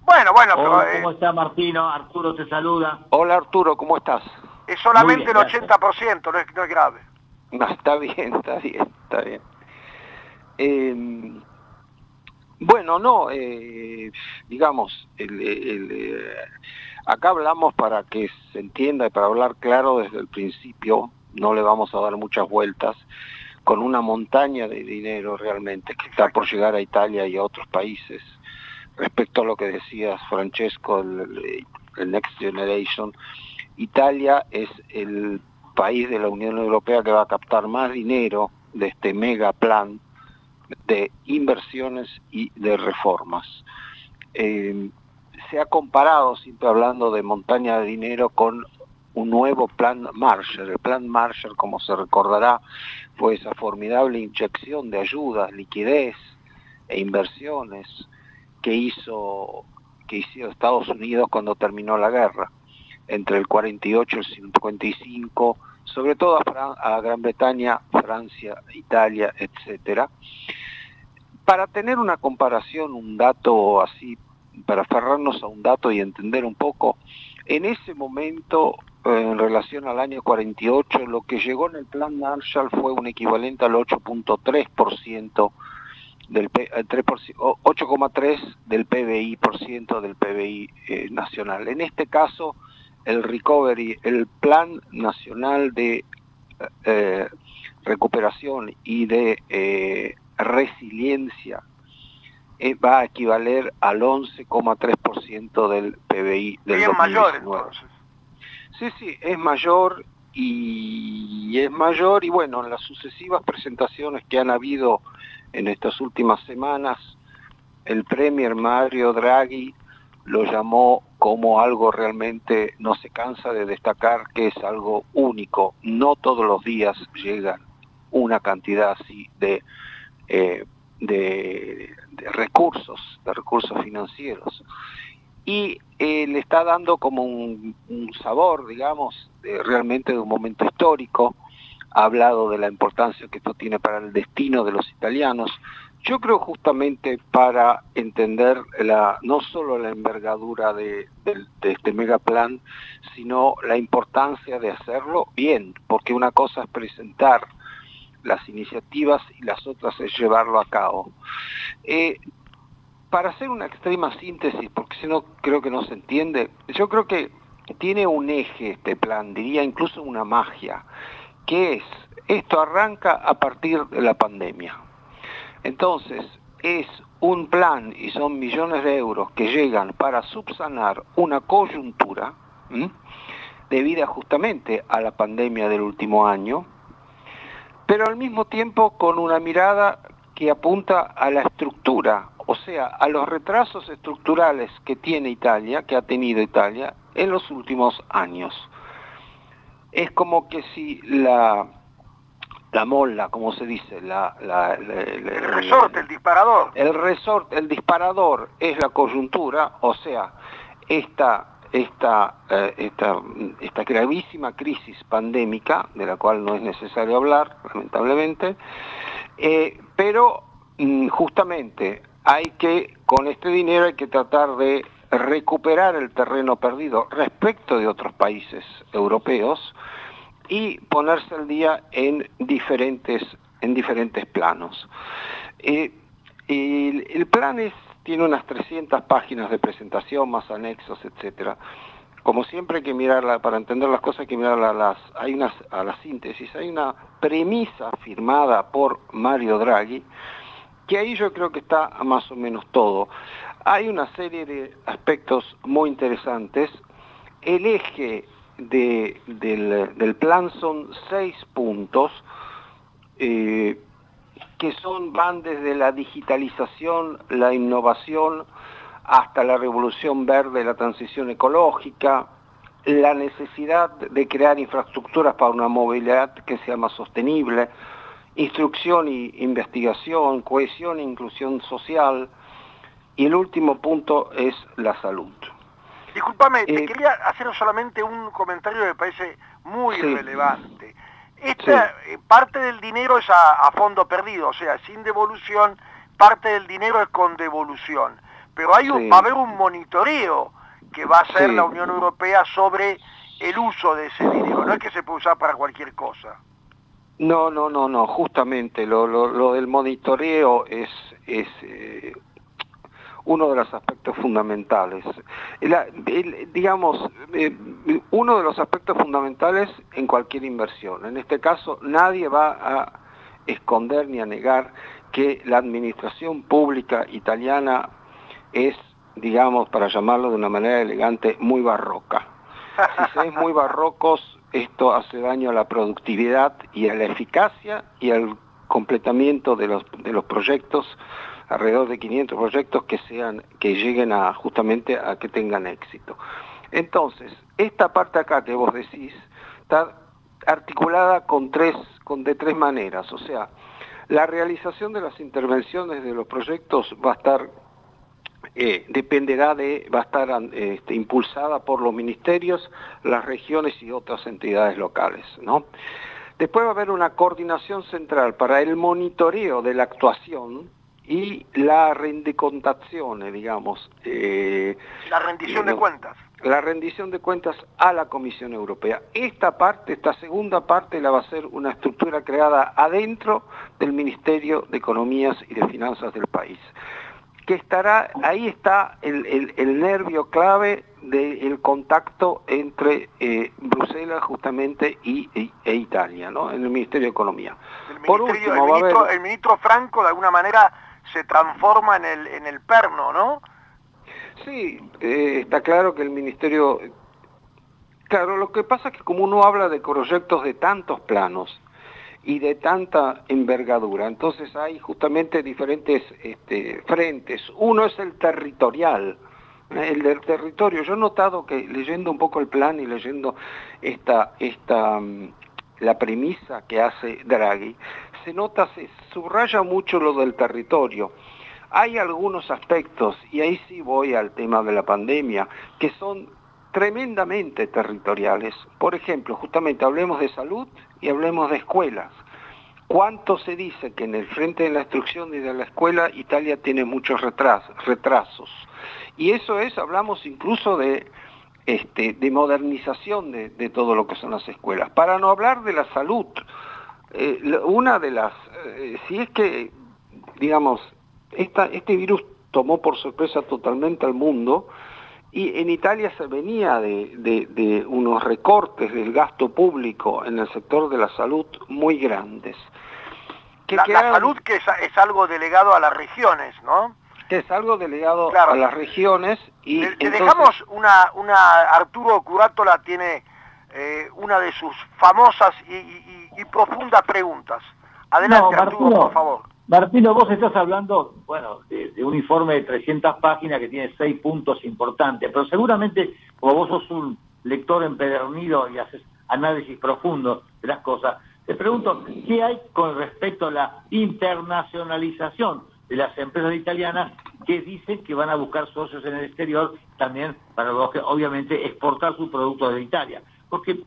Bueno, bueno, pero... Hola, ¿cómo eh... está Martino? Arturo te saluda. Hola, Arturo, ¿cómo estás? Es solamente bien, el ochenta por ciento, no es, no es grave. No, está bien, está bien, está bien. Eh, bueno, no, eh, digamos, el, el, el, acá hablamos para que se entienda y para hablar claro desde el principio. No le vamos a dar muchas vueltas con una montaña de dinero realmente que está por llegar a Italia y a otros países. Respecto a lo que decías, Francesco, el, el Next Generation, Italia es el país de la Unión Europea que va a captar más dinero de este mega plan de inversiones y de reformas. Eh, se ha comparado, siempre hablando de montaña de dinero, con un nuevo Plan Marshall. El Plan Marshall, como se recordará, fue esa formidable inyección de ayudas, liquidez e inversiones que hizo, que hizo Estados Unidos cuando terminó la guerra, entre el cuarenta y ocho y el cincuenta y cinco, sobre todo a, Fran a Gran Bretaña, Francia, Italia, etcétera. Para tener una comparación, un dato así, para aferrarnos a un dato y entender un poco, en ese momento, en relación al año cuarenta y ocho, lo que llegó en el Plan Marshall fue un equivalente al ocho punto tres por ciento del ocho coma tres por ciento del P B I, por ciento del P B I eh, nacional. En este caso, el Recovery, el Plan Nacional de eh, Recuperación y de eh, Resiliencia eh, va a equivaler al once coma tres por ciento del P B I del dos mil diecinueve. Mayor, entonces. Sí, sí, es mayor y es mayor y bueno, en las sucesivas presentaciones que han habido en estas últimas semanas, el Premier Mario Draghi lo llamó como algo realmente, no se cansa de destacar que es algo único. No todos los días llegan una cantidad así de, eh, de, de recursos, de recursos financieros. Y eh, le está dando como un, un sabor, digamos, de, realmente de un momento histórico. Ha hablado de la importancia que esto tiene para el destino de los italianos. Yo creo justamente para entender la, no solo la envergadura de, de, de este megaplan, sino la importancia de hacerlo bien, porque una cosa es presentar las iniciativas y las otras es llevarlo a cabo. Eh, Para hacer una extrema síntesis, porque si no creo que no se entiende, yo creo que tiene un eje este plan, diría incluso una magia, que es, esto arranca a partir de la pandemia. Entonces, es un plan, y son millones de euros que llegan para subsanar una coyuntura ¿m? debida justamente a la pandemia del último año, pero al mismo tiempo con una mirada que apunta a la estructura, o sea, a los retrasos estructurales que tiene Italia, que ha tenido Italia en los últimos años. Es como que si la, la mola, como se dice, la, la, la, la, el resorte, el, el disparador. El resorte, el disparador es la coyuntura, o sea, esta... Esta, esta, esta gravísima crisis pandémica, de la cual no es necesario hablar, lamentablemente, eh, pero justamente hay que, con este dinero hay que tratar de recuperar el terreno perdido respecto de otros países europeos y ponerse al día en diferentes, en diferentes planos. Eh, el, el plan es tiene unas trescientas páginas de presentación, más anexos, etcétera. Como siempre hay que mirarla, para entender las cosas hay que mirarla a, las, hay unas, a la síntesis. Hay una premisa firmada por Mario Draghi, que ahí yo creo que está más o menos todo. Hay una serie de aspectos muy interesantes. El eje de, del, del plan son seis puntos, eh, que son, van desde la digitalización, la innovación, hasta la revolución verde, la transición ecológica, la necesidad de crear infraestructuras para una movilidad que sea más sostenible, instrucción e investigación, cohesión e inclusión social, y el último punto es la salud. Disculpame, eh, te quería hacer solamente un comentario que me parece muy sí. relevante. Esta sí. parte del dinero es a, a fondo perdido, o sea, sin devolución, parte del dinero es con devolución. Pero hay un, sí. va a haber un monitoreo que va a hacer sí. la Unión Europea sobre el uso de ese dinero. No es que se puede usar para cualquier cosa. No, no, no, no. Justamente lo, lo, lo del monitoreo es, es eh, uno de los aspectos fundamentales. La, el, digamos, eh, uno de los aspectos fundamentales en cualquier inversión. En este caso, nadie va a esconder ni a negar que la administración pública italiana es, digamos, para llamarlo de una manera elegante, muy barroca. Si seáis muy barrocos, esto hace daño a la productividad y a la eficacia y al completamiento de los, de los proyectos, alrededor de quinientos proyectos que sean, que lleguen a justamente a que tengan éxito. Entonces, esta parte acá que vos decís está articulada con tres, con de tres maneras, o sea, la realización de las intervenciones de los proyectos va a estar, eh, dependerá de, va a estar eh, este, impulsada por los ministerios, las regiones y otras entidades locales, ¿no? Después va a haber una coordinación central para el monitoreo de la actuación y la rendicontazione, digamos. Eh, la rendición eh, de cuentas. La rendición de cuentas a la Comisión Europea. Esta parte, esta segunda parte, la va a hacer una estructura creada adentro del Ministerio de Economías y de Finanzas del país. Que estará, ahí está el, el, el nervio clave del contacto entre eh, Bruselas justamente y, y, e Italia, ¿no? En el Ministerio de Economía. El, Por último, el, ministro, haber... el ministro Franco, de alguna manera, se transforma en el, en el perno, ¿no? Sí, eh, está claro que el Ministerio... Claro, lo que pasa es que como uno habla de proyectos de tantos planos y de tanta envergadura, entonces hay justamente diferentes este, frentes. Uno es el territorial, el del territorio. Yo he notado que leyendo un poco el plan y leyendo esta, esta, la premisa que hace Draghi, se nota, se subraya mucho lo del territorio. Hay algunos aspectos, y ahí sí voy al tema de la pandemia, que son tremendamente territoriales. Por ejemplo, justamente hablemos de salud y hablemos de escuelas. ¿Cuánto se dice que en el frente de la instrucción y de la escuela Italia tiene muchos retrasos? Y eso es, hablamos incluso de, este, de modernización de, de todo lo que son las escuelas. Para no hablar de la salud, eh, una de las... Eh, si es que, digamos, esta, este virus tomó por sorpresa totalmente al mundo, y en Italia se venía de, de, de unos recortes del gasto público en el sector de la salud muy grandes. que la, quedan, la salud, que es, es algo delegado a las regiones, ¿no? Que es algo delegado claro. a las regiones. Y le, entonces... le dejamos una, una... Arturo Curátola tiene eh, una de sus famosas y, y, y, y profundas preguntas. Adelante, no, Martino, Arturo, por favor. Martino, vos estás hablando, bueno, de, de un informe de trescientas páginas que tiene seis puntos importantes, pero seguramente, como vos sos un lector empedernido y haces análisis profundo de las cosas, te pregunto, ¿qué hay con respecto a la internacionalización de las empresas italianas que dicen que van a buscar socios en el exterior también para, obviamente, exportar sus productos de Italia? Porque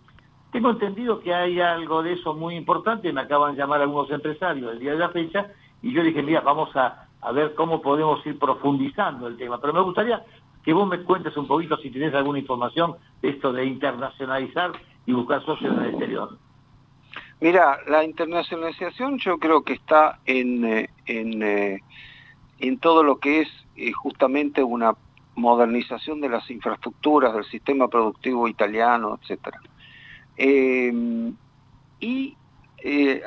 tengo entendido que hay algo de eso muy importante, me acaban de llamar algunos empresarios el día de la fecha, y yo dije, mira, vamos a, a ver cómo podemos ir profundizando el tema, pero me gustaría que vos me cuentes un poquito si tenés alguna información de esto de internacionalizar y buscar socios en el exterior. Mira, la internacionalización yo creo que está en, en, en todo lo que es justamente una modernización de las infraestructuras, del sistema productivo italiano, etcétera. Eh, y eh,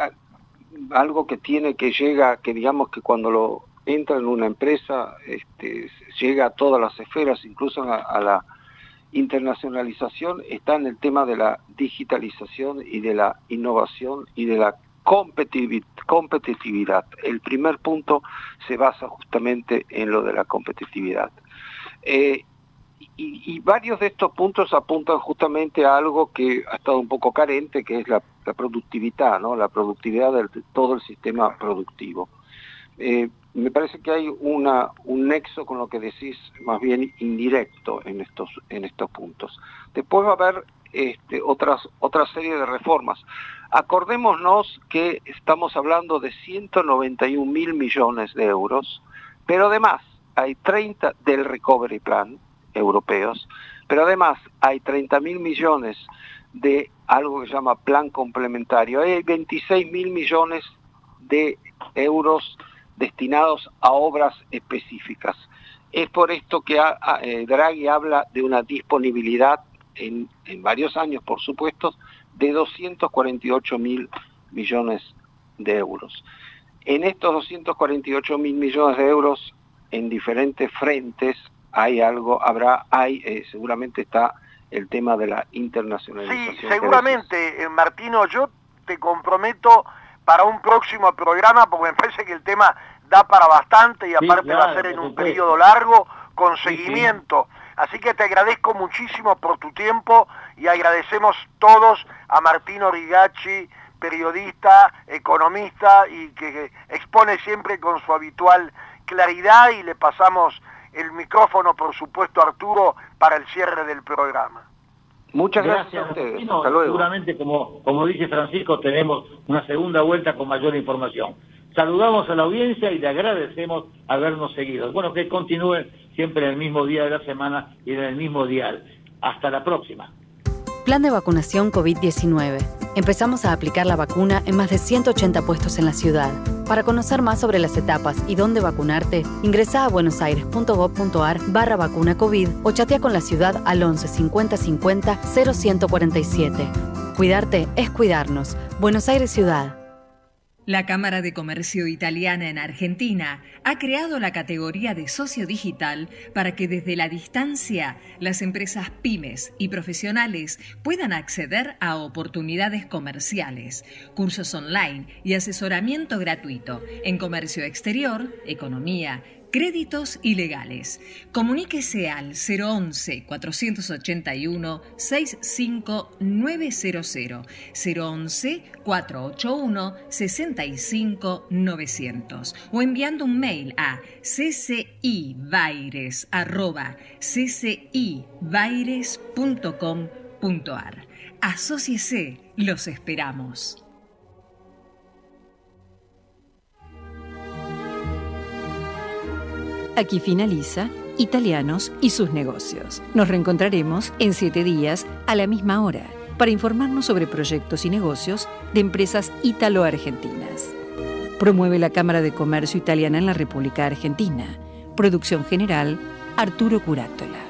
algo que tiene que llega, que digamos que cuando lo entra en una empresa, este, llega a todas las esferas, incluso a, a la internacionalización, está en el tema de la digitalización y de la innovación y de la competitividad. El primer punto se basa justamente en lo de la competitividad. Eh, y, y varios de estos puntos apuntan justamente a algo que ha estado un poco carente, que es la, la productividad, ¿no? La productividad de todo el sistema productivo. Eh, me parece que hay una, un nexo con lo que decís, más bien indirecto en estos, en estos puntos. Después va a haber este, otras, otra serie de reformas. Acordémonos que estamos hablando de ciento noventa y un mil millones de euros, pero además hay treinta del Recovery Plan europeos, pero además hay treinta mil millones de algo que se llama plan complementario. Hay veintiséis mil millones de euros destinados a obras específicas. Es por esto que a, a, eh, Draghi habla de una disponibilidad en, en varios años, por supuesto, de doscientos cuarenta y ocho mil millones de euros. En estos doscientos cuarenta y ocho mil millones de euros, en diferentes frentes, hay algo, habrá, hay, eh, seguramente está el tema de la internacionalización. Sí, seguramente, eh, Martino, yo te comprometo para un próximo programa, porque me parece que el tema da para bastante y aparte sí, claro, va a ser en un periodo largo con seguimiento. Sí, sí. Así que te agradezco muchísimo por tu tiempo y agradecemos todos a Martino Rigacci, periodista, economista y que expone siempre con su habitual claridad, y le pasamos el micrófono, por supuesto, a Arturo para el cierre del programa. Muchas gracias, gracias a ustedes. Martino, hasta luego. Seguramente, como, como dice Francisco, tenemos una segunda vuelta con mayor información. Saludamos a la audiencia y le agradecemos habernos seguido. Bueno, que continúen siempre en el mismo día de la semana y en el mismo dial. Hasta la próxima. Plan de vacunación COVID diecinueve. Empezamos a aplicar la vacuna en más de ciento ochenta puestos en la ciudad. Para conocer más sobre las etapas y dónde vacunarte, ingresa a buenosaires.gov.ar barra vacuna COVID o chatea con la ciudad al once cincuenta cincuenta cero ciento cuarenta y siete. Cuidarte es cuidarnos. Buenos Aires Ciudad. La Cámara de Comercio Italiana en Argentina ha creado la categoría de socio digital para que desde la distancia las empresas pymes y profesionales puedan acceder a oportunidades comerciales, cursos online y asesoramiento gratuito en comercio exterior, economía, créditos y legales. Comuníquese al cero once cuatrocientos ochenta y uno sesenta y cinco novecientos, cero once cuatrocientos ochenta y uno sesenta y cinco novecientos o enviando un mail a ccibaires arroba ccibaires punto com punto ar. Asóciese, los esperamos. Aquí finaliza Italianos y sus negocios. Nos reencontraremos en siete días a la misma hora para informarnos sobre proyectos y negocios de empresas ítalo-argentinas. Promueve la Cámara de Comercio Italiana en la República Argentina. Producción general, Arturo Curátola.